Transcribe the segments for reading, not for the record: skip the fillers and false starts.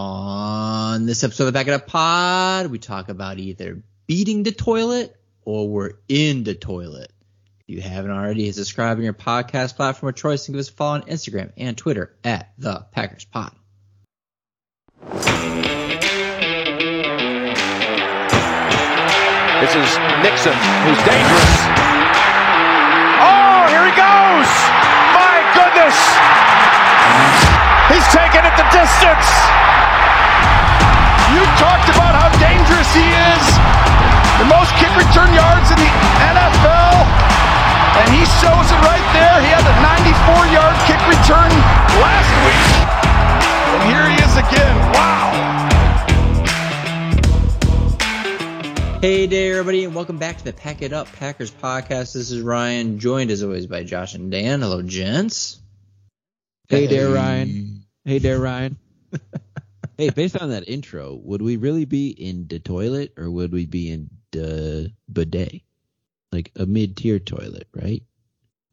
On this episode of the Back It Up Pod, we talk about either beating the toilet or we're in the toilet. If you haven't already, hit subscribe on your podcast platform of choice and give us a follow on Instagram and Twitter at the Packers Pod. This is Nixon, who's dangerous. Oh, here he goes! My goodness! He's taking it the distance! You talked about how dangerous he is. The most kick return yards in the NFL. And he shows it right there. He had a 94-yard kick return last week. And here he is again. Wow! Hey there, everybody, and welcome back to the Pack It Up Packers podcast. This is Ryan, joined as always by Josh and Dan. Hello, gents. Hey there, Ryan. Hey there, Ryan. Hey, based on that intro, would we really be in the toilet or would we be in the bidet? Like a mid-tier toilet, right?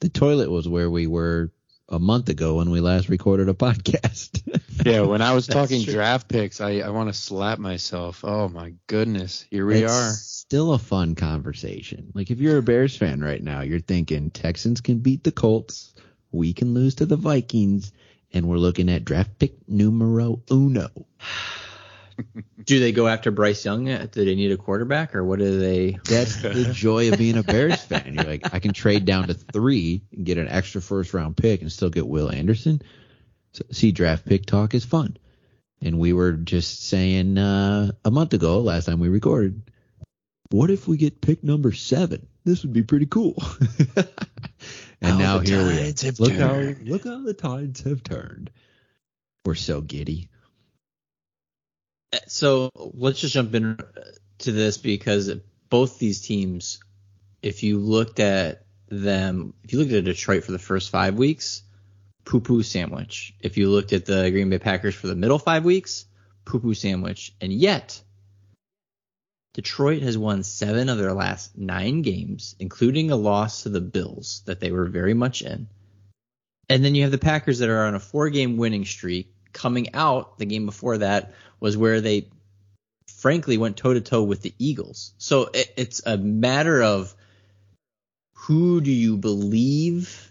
The toilet was where we were a month ago when we last recorded a podcast. Yeah, when I was talking draft picks, I want to slap myself. Oh, my goodness. Here we are. Still a fun conversation. Like, if you're a Bears fan right now, you're thinking Texans can beat the Colts, we can lose to the Vikings, and we're looking at draft pick numero uno. Do they go after Bryce Young? Do they need a quarterback, or what do they? That's the joy of being a Bears fan. You're like, I can trade down to 3 and get an extra first-round pick and still get Will Anderson. See, draft pick talk is fun. And we were just saying a month ago, last time we recorded, what if we get pick number 7? This would be pretty cool. And now here we are. Look how the tides have turned. We're so giddy. So let's just jump in to this because both these teams, if you looked at Detroit for the first 5 weeks, poo-poo sandwich. If you looked at the Green Bay Packers for the middle 5 weeks, poo-poo sandwich. And yet, Detroit has won 7 of their last 9 games, including a loss to the Bills that they were very much in. And then you have the Packers that are on a 4-game winning streak. Coming out, the game before that was where they frankly went toe-to-toe with the Eagles. So it's a matter of who do you believe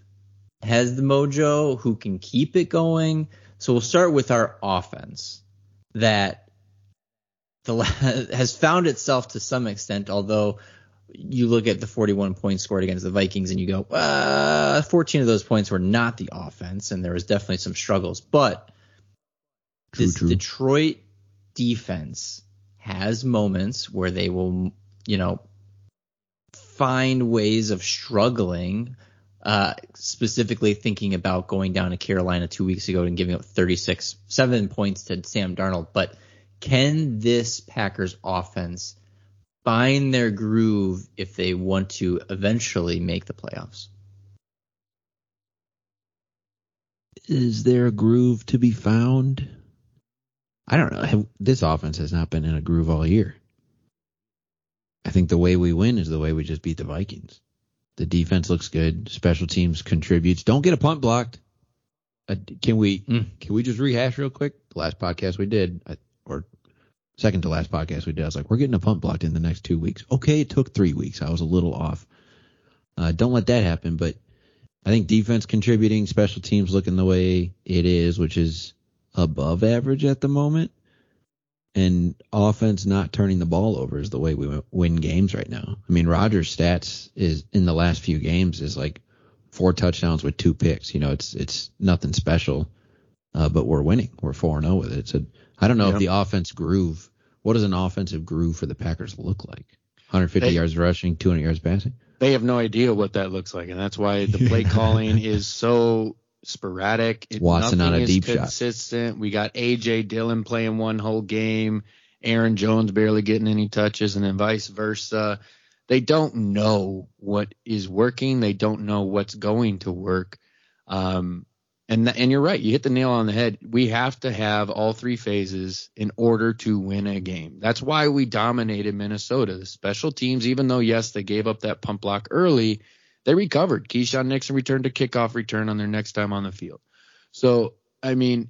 has the mojo, who can keep it going. So we'll start with our offense that has found itself to some extent, although you look at the 41 points scored against the Vikings and you go, 14 of those points were not the offense, and there was definitely some struggles. But This Detroit defense has moments where they will, find ways of struggling, specifically thinking about going down to Carolina 2 weeks ago and giving up 7 points to Sam Darnold. But can this Packers offense find their groove if they want to eventually make the playoffs? Is there a groove to be found? I don't know. This offense has not been in a groove all year. I think the way we win is the way we just beat the Vikings. The defense looks good. Special teams contributes. Don't get a punt blocked. Can we just rehash real quick? The last podcast we did, or second to last podcast we did, I was like, we're getting a punt blocked in the next 2 weeks. Okay, it took 3 weeks. I was a little off. Don't let that happen, but I think defense contributing, special teams looking the way it is, which is above average at the moment, and offense not turning the ball over is the way we win games right now. I mean, Rodgers' stats is in the last few games is like 4 touchdowns with 2 picks. It's nothing special, but we're winning. We're 4-0 with it. So I don't know if the offense groove. What does an offensive groove for the Packers look like? 150 yards rushing, 200 yards passing. They have no idea what that looks like, and that's why the play calling is so sporadic. Watson on a deep shot. We got AJ Dillon playing one whole game, Aaron Jones barely getting any touches, and then vice versa. They don't know what is working. They don't know what's going to work. And you're right. You hit the nail on the head. We have to have all 3 phases in order to win a game. That's why we dominated Minnesota. The special teams, even though, yes, they gave up that punt block early, they recovered. Keisean Nixon returned a kickoff return on their next time on the field. So, I mean,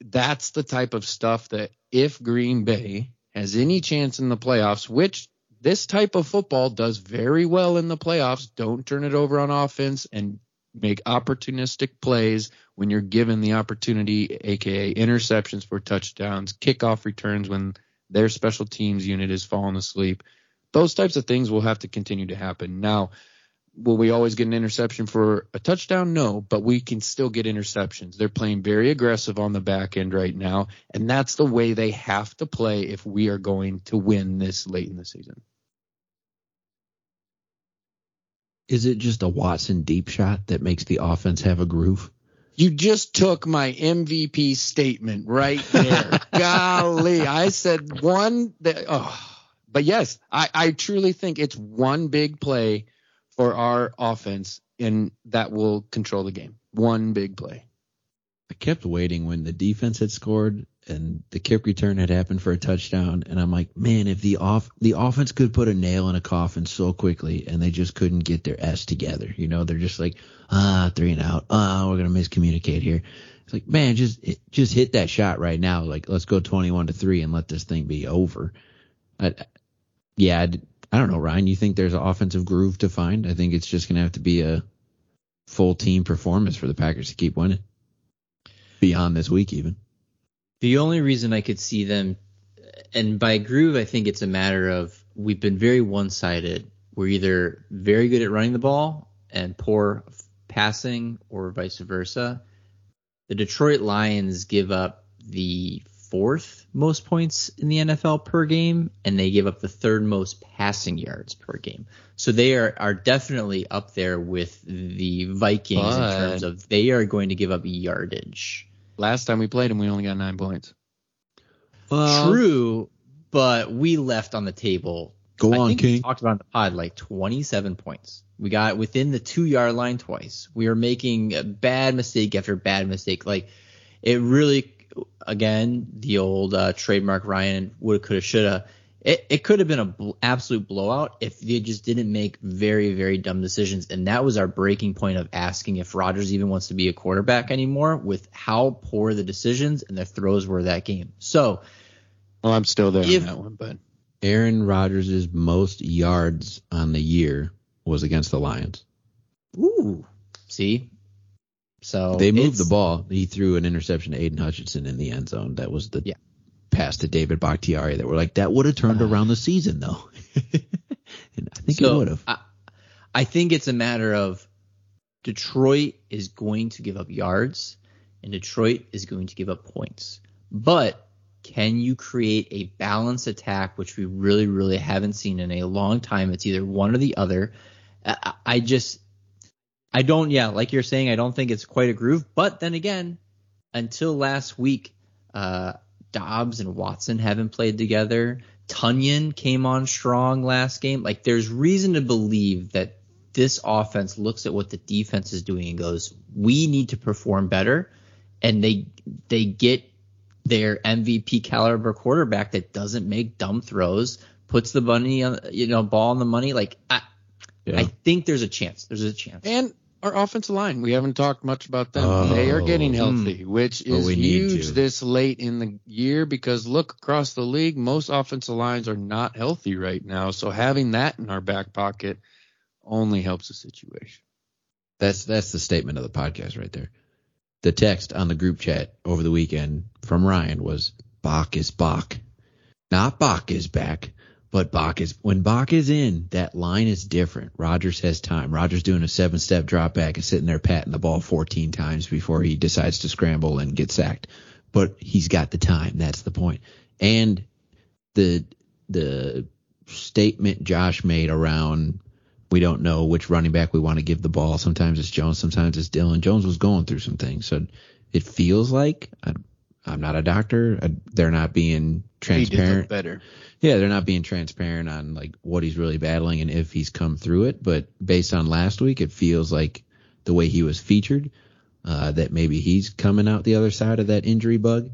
that's the type of stuff that if Green Bay has any chance in the playoffs, which this type of football does very well in the playoffs, don't turn it over on offense and make opportunistic plays when you're given the opportunity, a.k.a. interceptions for touchdowns, kickoff returns when their special teams unit is falling asleep. Those types of things will have to continue to happen. Now, will we always get an interception for a touchdown? No, but we can still get interceptions. They're playing very aggressive on the back end right now, and that's the way they have to play if we are going to win this late in the season. Is it just a Watson deep shot that makes the offense have a groove? You just took my MVP statement right there. Golly, I said one. But yes, I truly think it's one big play for our offense, and that will control the game. One big play. I kept waiting when the defense had scored and the kick return had happened for a touchdown, and I'm like, man, if the offense could put a nail in a coffin so quickly, and they just couldn't get their S together. You know, they're just like, three and out. We're going to miscommunicate here. It's like, man, just hit that shot right now. Like, let's go 21-3 and let this thing be over. I don't know, Ryan. You think there's an offensive groove to find? I think it's just going to have to be a full team performance for the Packers to keep winning beyond this week, even. The only reason I could see them, and by groove, I think it's a matter of we've been very one-sided. We're either very good at running the ball and poor passing or vice versa. The Detroit Lions give up the fourth most points in the NFL per game, and they give up the third most passing yards per game. So they are definitely up there with the Vikings, but in terms of they are going to give up yardage. Last time we played them, we only got 9 points. Well, true, but we left on the table. Go on, King. We talked about on the pod like 27 points. We got within the 2 yard line twice. We are making a bad mistake after bad mistake. Like, it really. Again, the old trademark Ryan woulda, coulda, shoulda. It could have been an absolute blowout if they just didn't make very, very dumb decisions. And that was our breaking point of asking if Rodgers even wants to be a quarterback anymore with how poor the decisions and the throws were that game. So, well, I'm still there on that one, but Aaron Rodgers' most yards on the year was against the Lions. Ooh, see? So they moved the ball. He threw an interception to Aiden Hutchinson in the end zone. That was the pass to David Bakhtiari that we're like, that would have turned around the season, though. And I think it would have. I think it's a matter of Detroit is going to give up yards and Detroit is going to give up points. But can you create a balanced attack, which we really, really haven't seen in a long time? It's either one or the other. Like you're saying, I don't think it's quite a groove. But then again, until last week, Dobbs and Watson haven't played together. Tunyon came on strong last game. Like, there's reason to believe that this offense looks at what the defense is doing and goes, we need to perform better. And they get their MVP caliber quarterback that doesn't make dumb throws, puts the bunny on, ball on the money. Like, I think there's a chance. And our offensive line, we haven't talked much about them. They are getting healthy, which is huge this late in the year because look across the league, most offensive lines are not healthy right now. So having that in our back pocket only helps the situation. That's the statement of the podcast right there. The text on the group chat over the weekend from Ryan was, Bach is Bach. Not Bach is back. But when Bach is in, that line is different. Rodgers has time. Rodgers doing a 7-step drop back and sitting there patting the ball 14 times before he decides to scramble and get sacked. But he's got the time. That's the point. And the statement Josh made around we don't know which running back we want to give the ball. Sometimes it's Jones. Sometimes it's Dillon. Jones was going through some things. So it feels like I'm not a doctor. They're not being transparent. He did look better. Yeah, they're not being transparent on like what he's really battling and if he's come through it. But based on last week, it feels like the way he was featured, that maybe he's coming out the other side of that injury bug.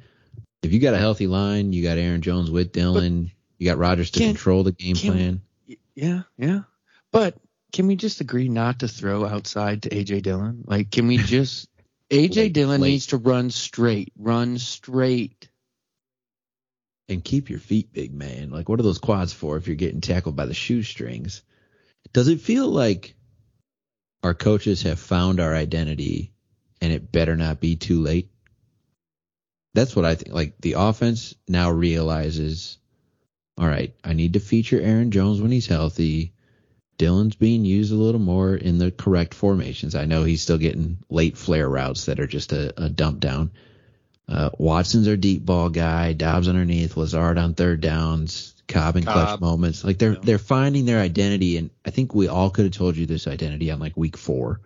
If you got a healthy line, you got Aaron Jones with Dillon, you got Rodgers to control the game plan. Yeah. But can we just agree not to throw outside to AJ Dillon? Like, can we just? AJ Dillon needs to run straight. And keep your feet big, man. Like, what are those quads for if you're getting tackled by the shoestrings? Does it feel like our coaches have found our identity and it better not be too late? That's what I think. Like, the offense now realizes, all right, I need to feature Aaron Jones when he's healthy. Dillon's being used a little more in the correct formations. I know he's still getting late flare routes that are just a dump down. Watson's our deep ball guy. Dobbs underneath. Lazard on third downs. Cobb in clutch moments. Like they're finding their identity, and I think we all could have told you this identity on like week 4.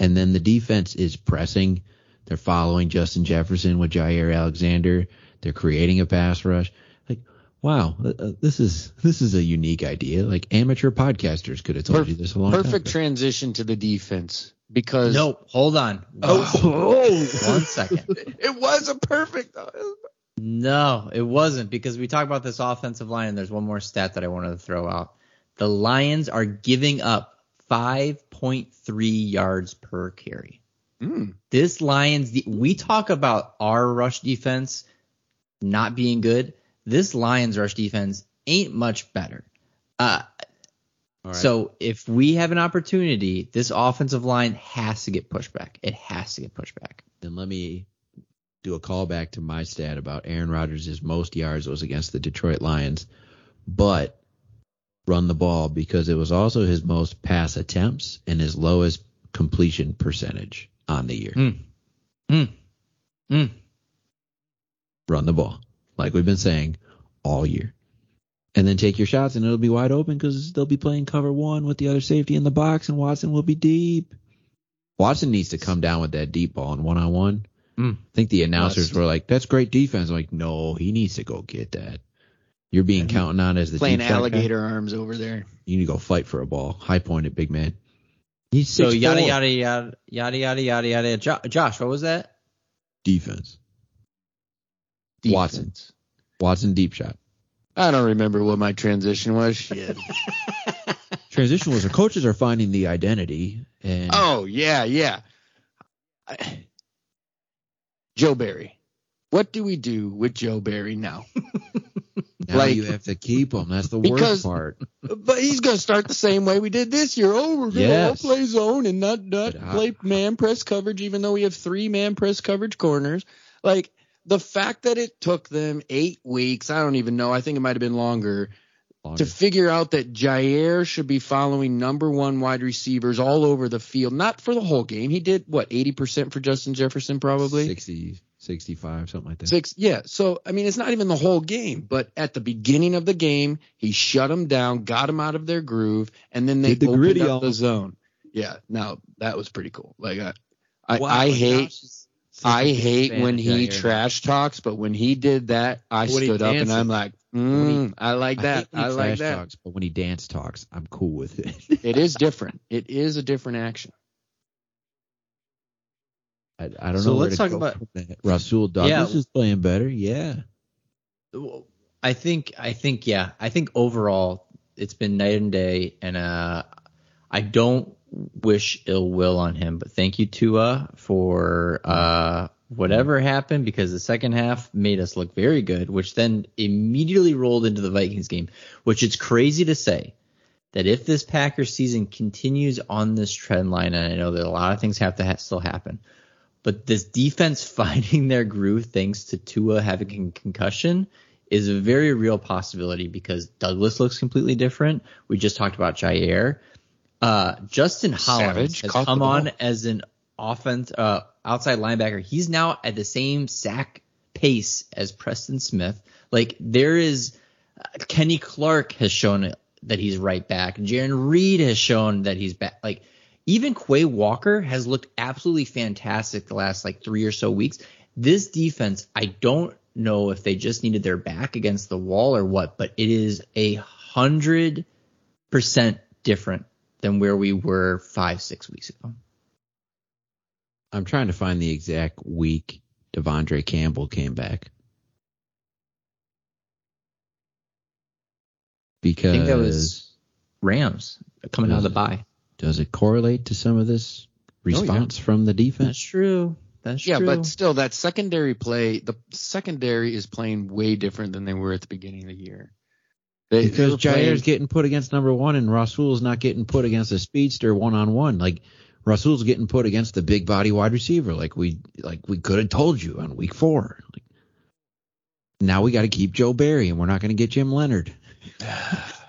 And then the defense is pressing. They're following Justin Jefferson with Jaire Alexander. They're creating a pass rush. Like, wow, this is a unique idea. Like amateur podcasters could have told you this a long time ago. Perfect transition to the defense. Because hold on. One second. It was a perfect. No, it wasn't, because we talked about this offensive line, and there's one more stat that I wanted to throw out. The Lions are giving up 5.3 yards per carry. This we talk about our rush defense not being good. This Lions rush defense ain't much better. Right. So if we have an opportunity, this offensive line has to get pushed back. It has to get pushed back. Then let me do a callback to my stat about Aaron Rodgers' most yards was against the Detroit Lions, but run the ball, because it was also his most pass attempts and his lowest completion percentage on the year. Run the ball, like we've been saying all year. And then take your shots, and it'll be wide open because they'll be playing cover 1 with the other safety in the box, and Watson will be deep. Watson needs to come down with that deep ball in one-on-one. I think the announcers were like, that's great defense. I'm like, no, he needs to go get that. You're being counted on as the playing alligator guy. Arms over there. You need to go fight for a ball. High pointed, big man. He's so yada, yada, yada. Josh, what was that? Defense. Watson deep shot. I don't remember what my transition was. Shit. Transition was our coaches are finding the identity. And Joe Barry. What do we do with Joe Barry now? Now you have to keep him. That's the worst part. But he's going to start the same way we did this year. Oh, we're going to all play zone and not play man press coverage, even though we have 3 man press coverage corners. Like, the fact that it took them 8 weeks, I don't even know, I think it might have been longer, to figure out that Jaire should be following number 1 wide receivers all over the field, not for the whole game. He did, 80% for Justin Jefferson probably? 60, 65, something like that. So, I mean, it's not even the whole game, but at the beginning of the game, he shut them down, got them out of their groove, and then they opened up the zone. Yeah, now, that was pretty cool. Like, I hate when he trash talks, but when he did that, I stood up and I'm like, I like that. I like that. Talks, but when he dance talks, I'm cool with it. It is different. It is a different action. I don't know where to go from that. Rasul Douglas is playing better. Yeah. I think overall it's been night and day, and I don't wish ill will on him, but thank you, Tua, for whatever happened, because the second half made us look very good, which then immediately rolled into the Vikings game, which it's crazy to say that if this Packers season continues on this trend line, and I know that a lot of things have to still happen, but this defense finding their groove thanks to Tua having a concussion is a very real possibility, because Douglas looks completely different. We just talked about Jaire. Justin Hollins has come on as an outside linebacker. He's now at the same sack pace as Preston Smith. Like, there is Kenny Clark has shown that he's right back. Jaren Reed has shown that he's back. Like, even Quay Walker has looked absolutely fantastic the last 3 or so weeks. This defense, I don't know if they just needed their back against the wall or what, but it is 100% different than where we were 5-6 weeks ago. I'm trying to find the exact week Devondre Campbell came back. Because I think that was Rams coming out of the bye. Does it correlate to some of this response from the defense? That's true. That's true. Yeah, but still, that secondary play, the secondary is playing way different than they were at the beginning of the year. Because Jaire's getting put against number one, and Rasul's not getting put against a speedster one-on-one. Like, Rasul's getting put against the big body wide receiver, like we could have told you on week four. Like, now we got to keep Joe Barry, and we're not going to get Jim Leonard.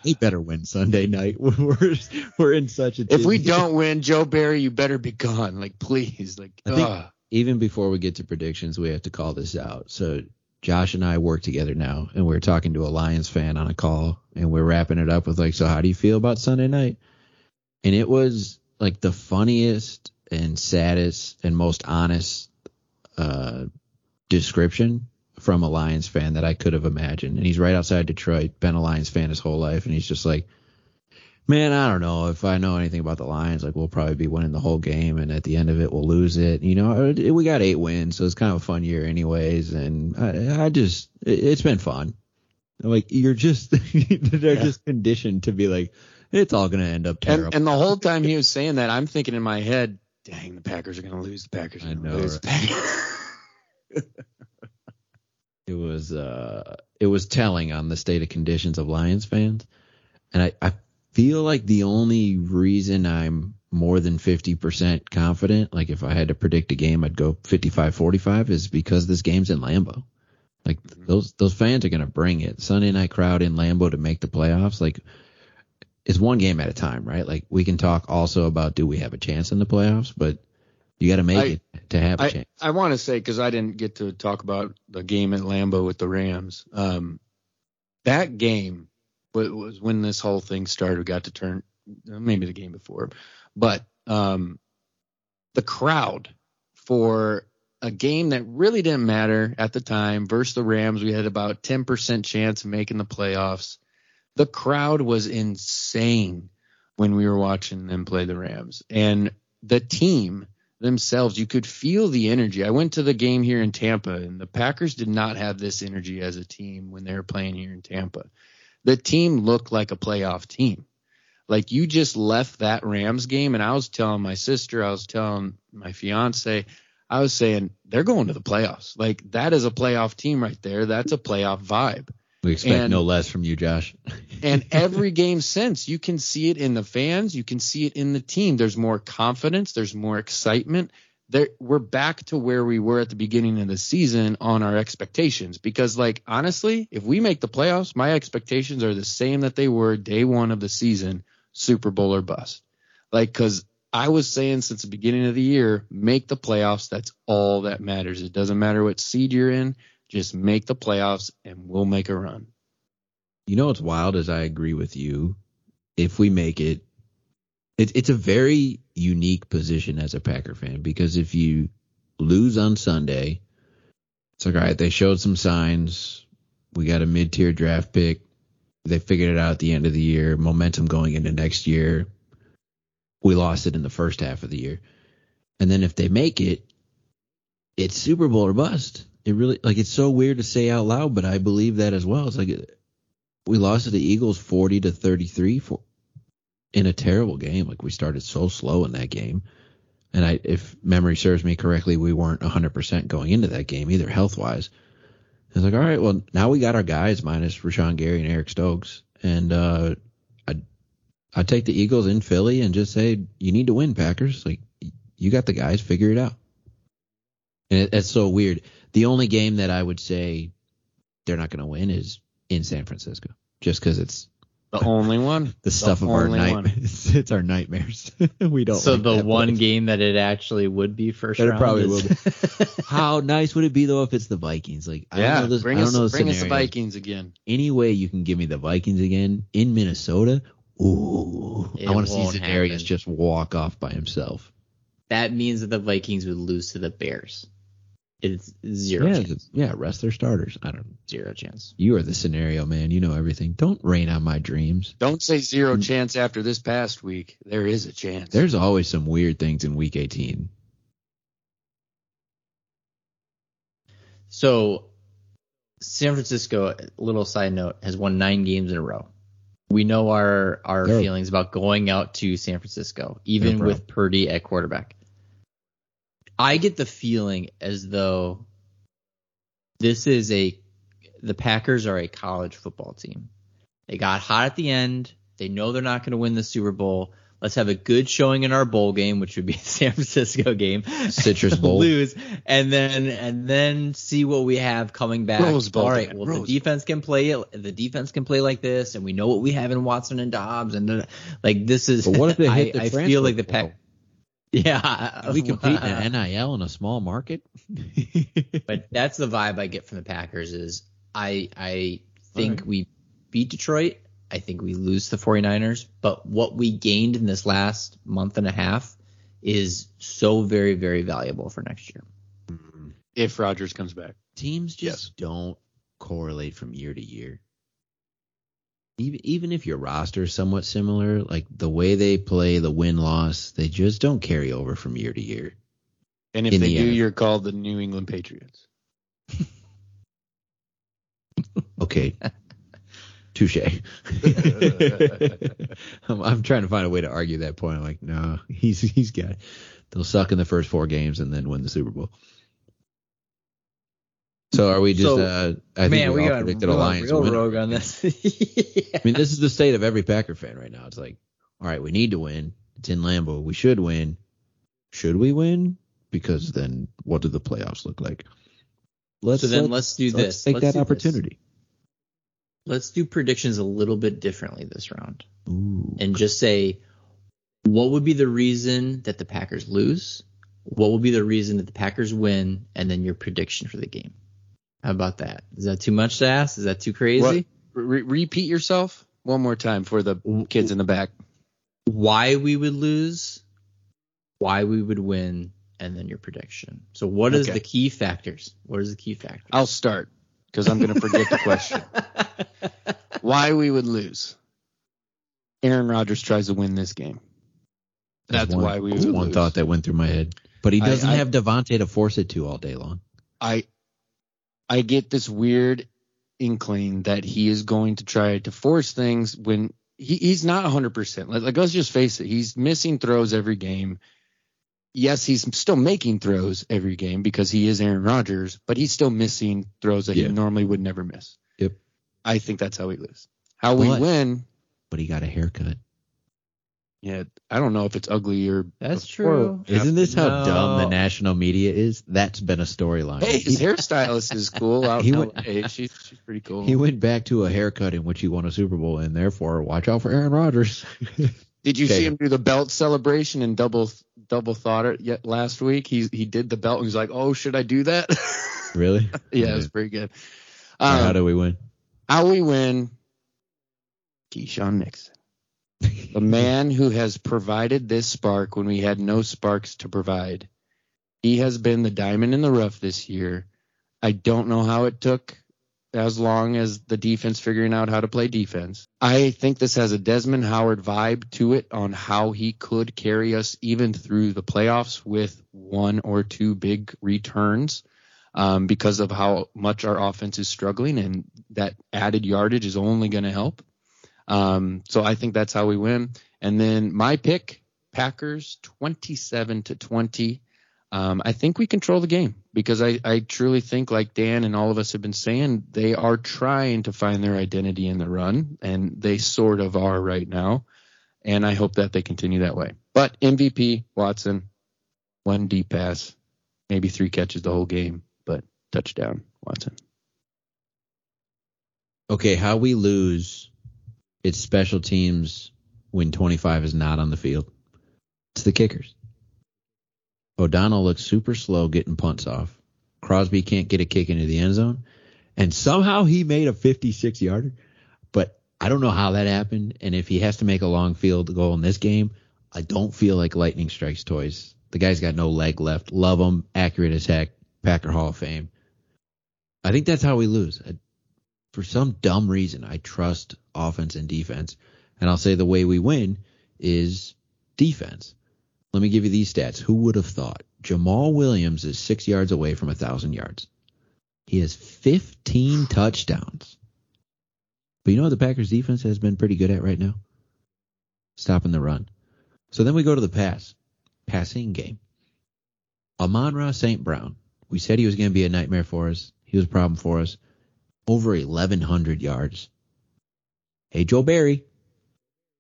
He better win Sunday night. We're in such a. If we don't win, Joe Barry, you better be gone. Like, please, like. I think even before we get to predictions, we have to call this out. So Josh and I work together now, and we're talking to a Lions fan on a call, and we're wrapping it up with like, so how do you feel about Sunday night? And it was like the funniest and saddest and most honest description from a Lions fan that I could have imagined. And he's right outside Detroit, been a Lions fan his whole life, and he's just like, man, I don't know if I know anything about the Lions. Like, we'll probably be winning the whole game, and at the end of it, we'll lose it. You know, we got 8 wins, so it's kind of a fun year anyways, and it's been fun. Like, you're just they're just conditioned to be like, it's all going to end up terrible. And the whole time he was saying that, I'm thinking in my head, dang, the Packers are going to lose. The Packers are going to lose. It was telling on the state of conditions of Lions fans. And I feel like the only reason I'm more than 50% confident, like if I had to predict a game, I'd go 55-45, is because this game's in Lambeau. Like, those fans are going to bring it. Sunday night crowd in Lambeau to make the playoffs, like – it's one game at a time, right? Like, we can talk also about, do we have a chance in the playoffs, but you got to make it to have a chance. I want to say, because I didn't get to talk about the game at Lambeau with the Rams, that game was when this whole thing started. We got to turn, maybe the game before, but the crowd for a game that really didn't matter at the time versus the Rams, we had about 10% chance of making the playoffs. The crowd was insane when we were watching them play the Rams. And the team themselves, you could feel the energy. I went to the game here in Tampa, and the Packers did not have this energy as a team when they were playing here in Tampa. The team looked like a playoff team. Like, you just left that Rams game, and I was telling my sister, I was telling my fiance, I was saying, they're going to the playoffs. Like, that is a playoff team right there. That's a playoff vibe. We expect no less from you, Josh. And every game since, you can see it in the fans. You can see it in the team. There's more confidence. There's more excitement. We're back to where we were at the beginning of the season on our expectations. Because, like, honestly, if we make the playoffs, my expectations are the same that they were day one of the season, Super Bowl or bust. Like, because I was saying since the beginning of the year, make the playoffs. That's all that matters. It doesn't matter what seed you're in. Just make the playoffs, and we'll make a run. You know what's wild is I agree with you. If we make it, it's a very unique position as a Packer fan, because if you lose on Sunday, it's like, all right, they showed some signs. We got a mid-tier draft pick. They figured it out at the end of the year. Momentum going into next year. We lost it in the first half of the year. And then if they make it, it's Super Bowl or bust. It really, like, it's so weird to say out loud, but I believe that as well. It's like, we lost to the Eagles 40-33 in a terrible game. Like, we started so slow in that game. And if memory serves me correctly, we weren't 100% going into that game either, health-wise. It's like, all right, well, now we got our guys minus Rashawn Gary and Eric Stokes. And I take the Eagles in Philly and just say, you need to win, Packers. Like, you got the guys, figure it out. And that's so weird. The only game that I would say they're not going to win is in San Francisco, just because it's the only one. The stuff of our nightmares. It's our nightmares. We don't. So the one game that it actually would be first round. It probably will be. How nice would it be though if it's the Vikings? Like, yeah, bring us the Vikings again. Any way you can give me the Vikings again in Minnesota? Ooh, I want to see Za'Darius just walk off by himself. That means that the Vikings would lose to the Bears. It's zero chance. Yeah, rest their starters. I don't know. Zero chance. You are the scenario, man. You know everything. Don't rain on my dreams. Don't say zero chance after this past week. There is a chance. There's always some weird things in Week 18. So, San Francisco, a little side note, has won 9 games in a row. We know our feelings about going out to San Francisco, even with Purdy at quarterback. I get the feeling as though this is the Packers are a college football team. They got hot at the end. They know they're not going to win the Super Bowl. Let's have a good showing in our bowl game, which would be the San Francisco game. Citrus Bowl. Lose, and then see what we have coming back. Rose Bowl. All right, well, the defense can play it. The defense can play like this, and we know what we have in Watson and Dobbs. And like this is. But what if they hit the I feel like the Pack. Yeah, we compete in NIL in a small market. But that's the vibe I get from the Packers. Is I think we beat Detroit. I think we lose the 49ers, but what we gained in this last month and a half is so very, very valuable for next year. If Rodgers comes back. Teams just don't correlate from year to year. Even if your roster is somewhat similar, like the way they play, the win-loss, they just don't carry over from year to year. And if they do, you're called the New England Patriots. Okay. Touche. I'm trying to find a way to argue that point. I'm like, no, he's got it. They'll suck in the first four games and then win the Super Bowl. So are we just? I think we all predicted a Lions win. Real rogue on this. Yeah. I mean, this is the state of every Packer fan right now. It's like, all right, we need to win. It's in Lambeau. We should win. Should we win? Because then, what do the playoffs look like? Let's do this. Let's take that opportunity. Let's do predictions a little bit differently this round. Ooh. And just say, what would be the reason that the Packers lose? What would be the reason that the Packers win? And then your prediction for the game. How about that? Is that too much to ask? Is that too crazy? Repeat yourself one more time for the kids in the back. Why we would lose, why we would win, and then your prediction. So what is the key factors? What is the key factor? I'll start because I'm going to forget the question. Why we would lose. Aaron Rodgers tries to win this game. That's one thought that went through my head. But he doesn't have Devontae to force it to all day long. I get this weird inkling that he is going to try to force things when he's not 100%. Like, let's just face it. He's missing throws every game. Yes, he's still making throws every game because he is Aaron Rodgers, but he's still missing throws that he normally would never miss. Yep. I think that's how we lose. How we win. But he got a haircut. Yeah, I don't know if it's ugly or... That's true. Isn't this how dumb the national media is? That's been a storyline. Hey, his hairstylist is cool. She's pretty cool. He went back to a haircut in which he won a Super Bowl, and therefore, watch out for Aaron Rodgers. Did you see him do the belt celebration and double thought it yet last week? He did the belt and he's like, oh, should I do that? Really? Yeah, it was pretty good. How do we win? How we win, Keisean Nixon, the man who has provided this spark when we had no sparks to provide. He has been the diamond in the rough this year. I don't know how it took as long as the defense figuring out how to play defense. I think this has a Desmond Howard vibe to it on how he could carry us even through the playoffs with one or two big returns. Because of how much our offense is struggling, and that added yardage is only going to help. So I think that's how we win. And then my pick, Packers 27-20. I think we control the game because I truly think, like Dan and all of us have been saying, they are trying to find their identity in the run, and they sort of are right now. And I hope that they continue that way. But MVP, Watson, one deep pass, maybe three catches the whole game. Touchdown, Watson. Okay, how we lose, it's special teams when 25 is not on the field. It's the kickers. O'Donnell looks super slow getting punts off. Crosby can't get a kick into the end zone. And somehow he made a 56-yarder. But I don't know how that happened. And if he has to make a long field goal in this game, I don't feel like lightning strikes twice. The guy's got no leg left. Love him. Accurate as heck. Packer Hall of Fame. I think that's how we lose. For some dumb reason, I trust offense and defense. And I'll say the way we win is defense. Let me give you these stats. Who would have thought? Jamaal Williams is 6 yards away from 1,000 yards. He has 15 touchdowns. But you know what the Packers defense has been pretty good at right now? Stopping the run. So then we go to the passing game. Amon-Ra St. Brown. We said he was going to be a nightmare for us. He was a problem for us. Over 1,100 yards. Hey, Joe Barry.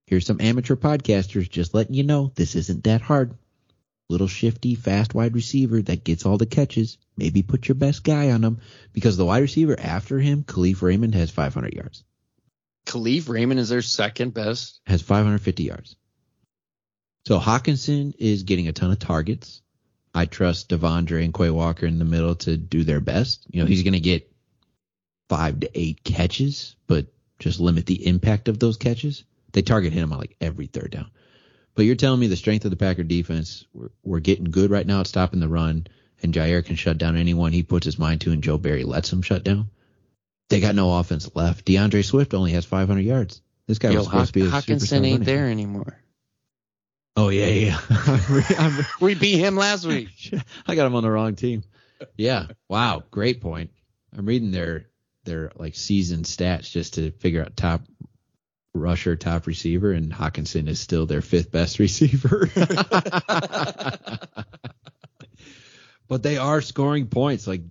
Here's some amateur podcasters just letting you know this isn't that hard. Little shifty, fast wide receiver that gets all the catches. Maybe put your best guy on him because the wide receiver after him, Khalif Raymond, has 500 yards. Khalif Raymond is their second best. Has 550 yards. So Hockenson is getting a ton of targets. I trust Devondre and Quay Walker in the middle to do their best. You know, he's going to get 5 to 8 catches, but just limit the impact of those catches. They target him on like every third down. But you're telling me the strength of the Packer defense, we're getting good right now at stopping the run, and Jaire can shut down anyone he puts his mind to, and Joe Barry lets him shut down. They got no offense left. DeAndre Swift only has 500 yards. This guy was supposed to be a Hockenson ain't there anymore. Oh, yeah. We beat him last week. I got him on the wrong team. Yeah. Wow. Great point. I'm reading their like season stats just to figure out top rusher, top receiver, and Hockenson is still their fifth best receiver. But they are scoring points. Like,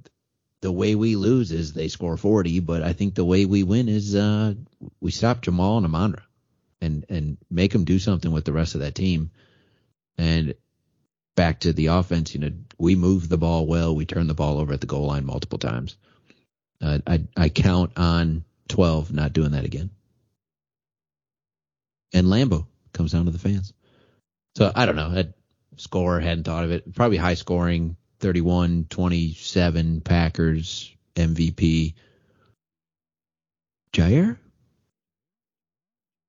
the way we lose is they score 40, but I think the way we win is we stop Jamaal and Amon-Ra and make them do something with the rest of that team. And back to the offense, you know, we move the ball well. We turn the ball over at the goal line multiple times. I count on 12 not doing that again. And Lambeau comes down to the fans. So I don't know. That score, hadn't thought of it. Probably high scoring, 31-27 Packers, MVP. Jaire?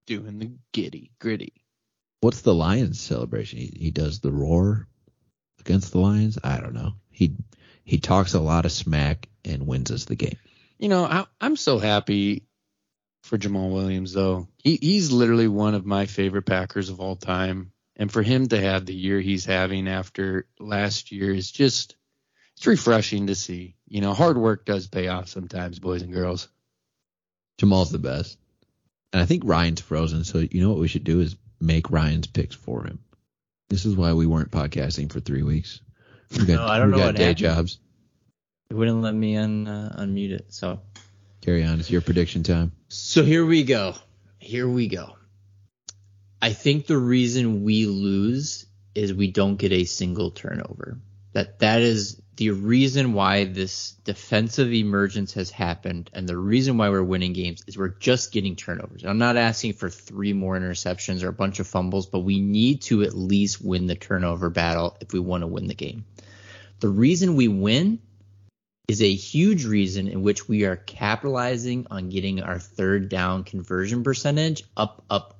Doing the gritty. What's the Lions celebration? He does the roar against the Lions? I don't know. He talks a lot of smack and wins us the game. You know, I'm so happy for Jamaal Williams, though. He's literally one of my favorite Packers of all time. And for him to have the year he's having after last year is just, it's refreshing to see. You know, hard work does pay off sometimes, boys and girls. Jamaal's the best. And I think Ryan's frozen, so you know what we should do is make Ryan's picks for him. This is why we weren't podcasting for 3 weeks. We got day jobs. It wouldn't let me unmute it, so. Carry on. It's your prediction time. So here we go. I think the reason we lose is we don't get a single turnover. That is the reason why this defensive emergence has happened, and the reason why we're winning games is we're just getting turnovers. And I'm not asking for 3 more interceptions or a bunch of fumbles, but we need to at least win the turnover battle if we want to win the game. The reason we win is a huge reason in which we are capitalizing on getting our third down conversion percentage up.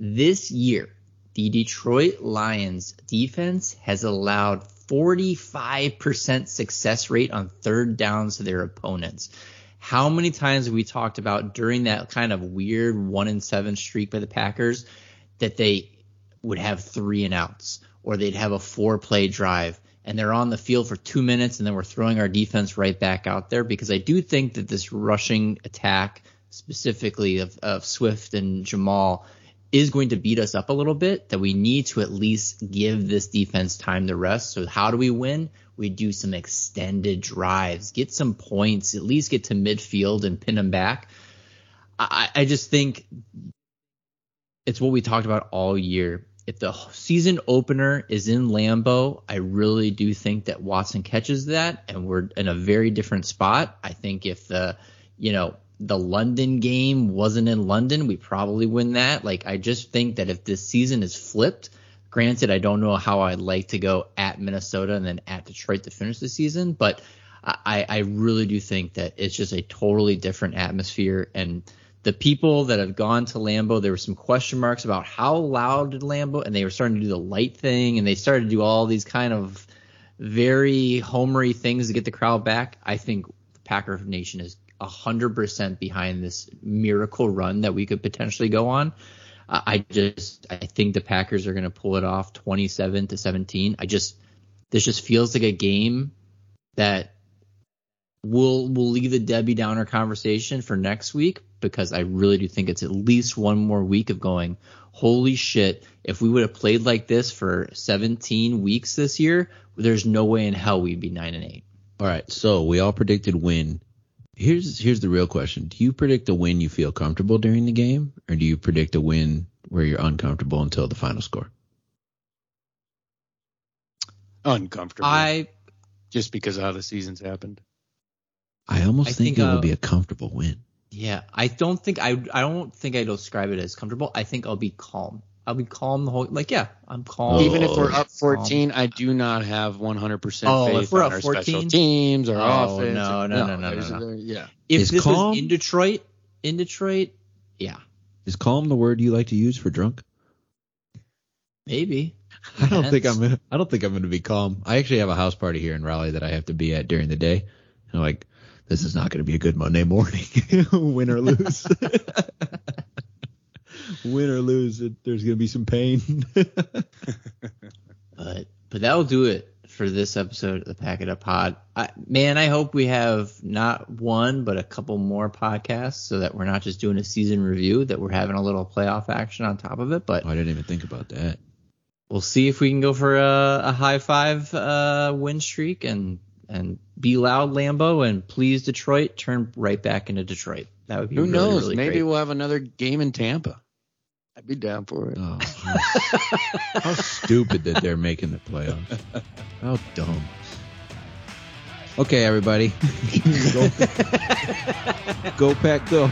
This year, the Detroit Lions defense has allowed 45% success rate on third downs to their opponents. How many times have we talked about during that kind of weird 1-7 streak by the Packers that they would have 3 and outs or they'd have a 4-play drive and they're on the field for 2 minutes and then we're throwing our defense right back out there? Because I do think that this rushing attack, specifically of Swift and Jamaal, is going to beat us up a little bit, that we need to at least give this defense time to rest. So how do we win? We do some extended drives, get some points, at least get to midfield and pin them back. I just think it's what we talked about all year. If the season opener is in Lambeau, I really do think that Watson catches that and we're in a very different spot. I think if the London game wasn't in London, we probably win that. Like, I just think that if this season is flipped, granted, I don't know how I'd like to go at Minnesota and then at Detroit to finish the season, but I really do think that it's just a totally different atmosphere. And the people that have gone to Lambeau, there were some question marks about how loud did Lambeau, and they were starting to do the light thing, and they started to do all these kind of very homery things to get the crowd back. I think the Packer Nation is 100% behind this miracle run that we could potentially go on. I think the Packers are going to pull it off 27-17. This just feels like a game that We'll leave the Debbie Downer conversation for next week, because I really do think it's at least one more week of going, holy shit, if we would have played like this for 17 weeks this year, there's no way in hell we'd be 9-8. All right, so we all predicted win. Here's the real question. Do you predict a win you feel comfortable during the game, or do you predict a win where you're uncomfortable until the final score? Uncomfortable. Just because of how the season's happened. I almost think it would be a comfortable win. Yeah, I don't think I describe it as comfortable. I think I'll be calm. I'll be calm the whole – like, yeah, I'm calm. Even if we're up 14, I do not have 100% faith in our 14? Special teams or offense. No. Yeah. If this was in Detroit, yeah. Is calm the word you like to use for drunk? Maybe. I don't think I'm going to be calm. I actually have a house party here in Raleigh that I have to be at during the day. And I'm like, this is not going to be a good Monday morning, win or lose. Win or lose, there's going to be some pain. But that'll do it for this episode of the Pack It Up Pod. I hope we have not one, but a couple more podcasts, so that we're not just doing a season review, that we're having a little playoff action on top of it. But I didn't even think about that. We'll see if we can go for a high five win streak and be loud, Lambeau, and please, Detroit, turn right back into Detroit. That would be really, really great. Who knows? Maybe we'll have another game in Tampa. I'd be down for it. Oh, how stupid that they're making the playoffs. How dumb. Okay, everybody. Go Pack, go.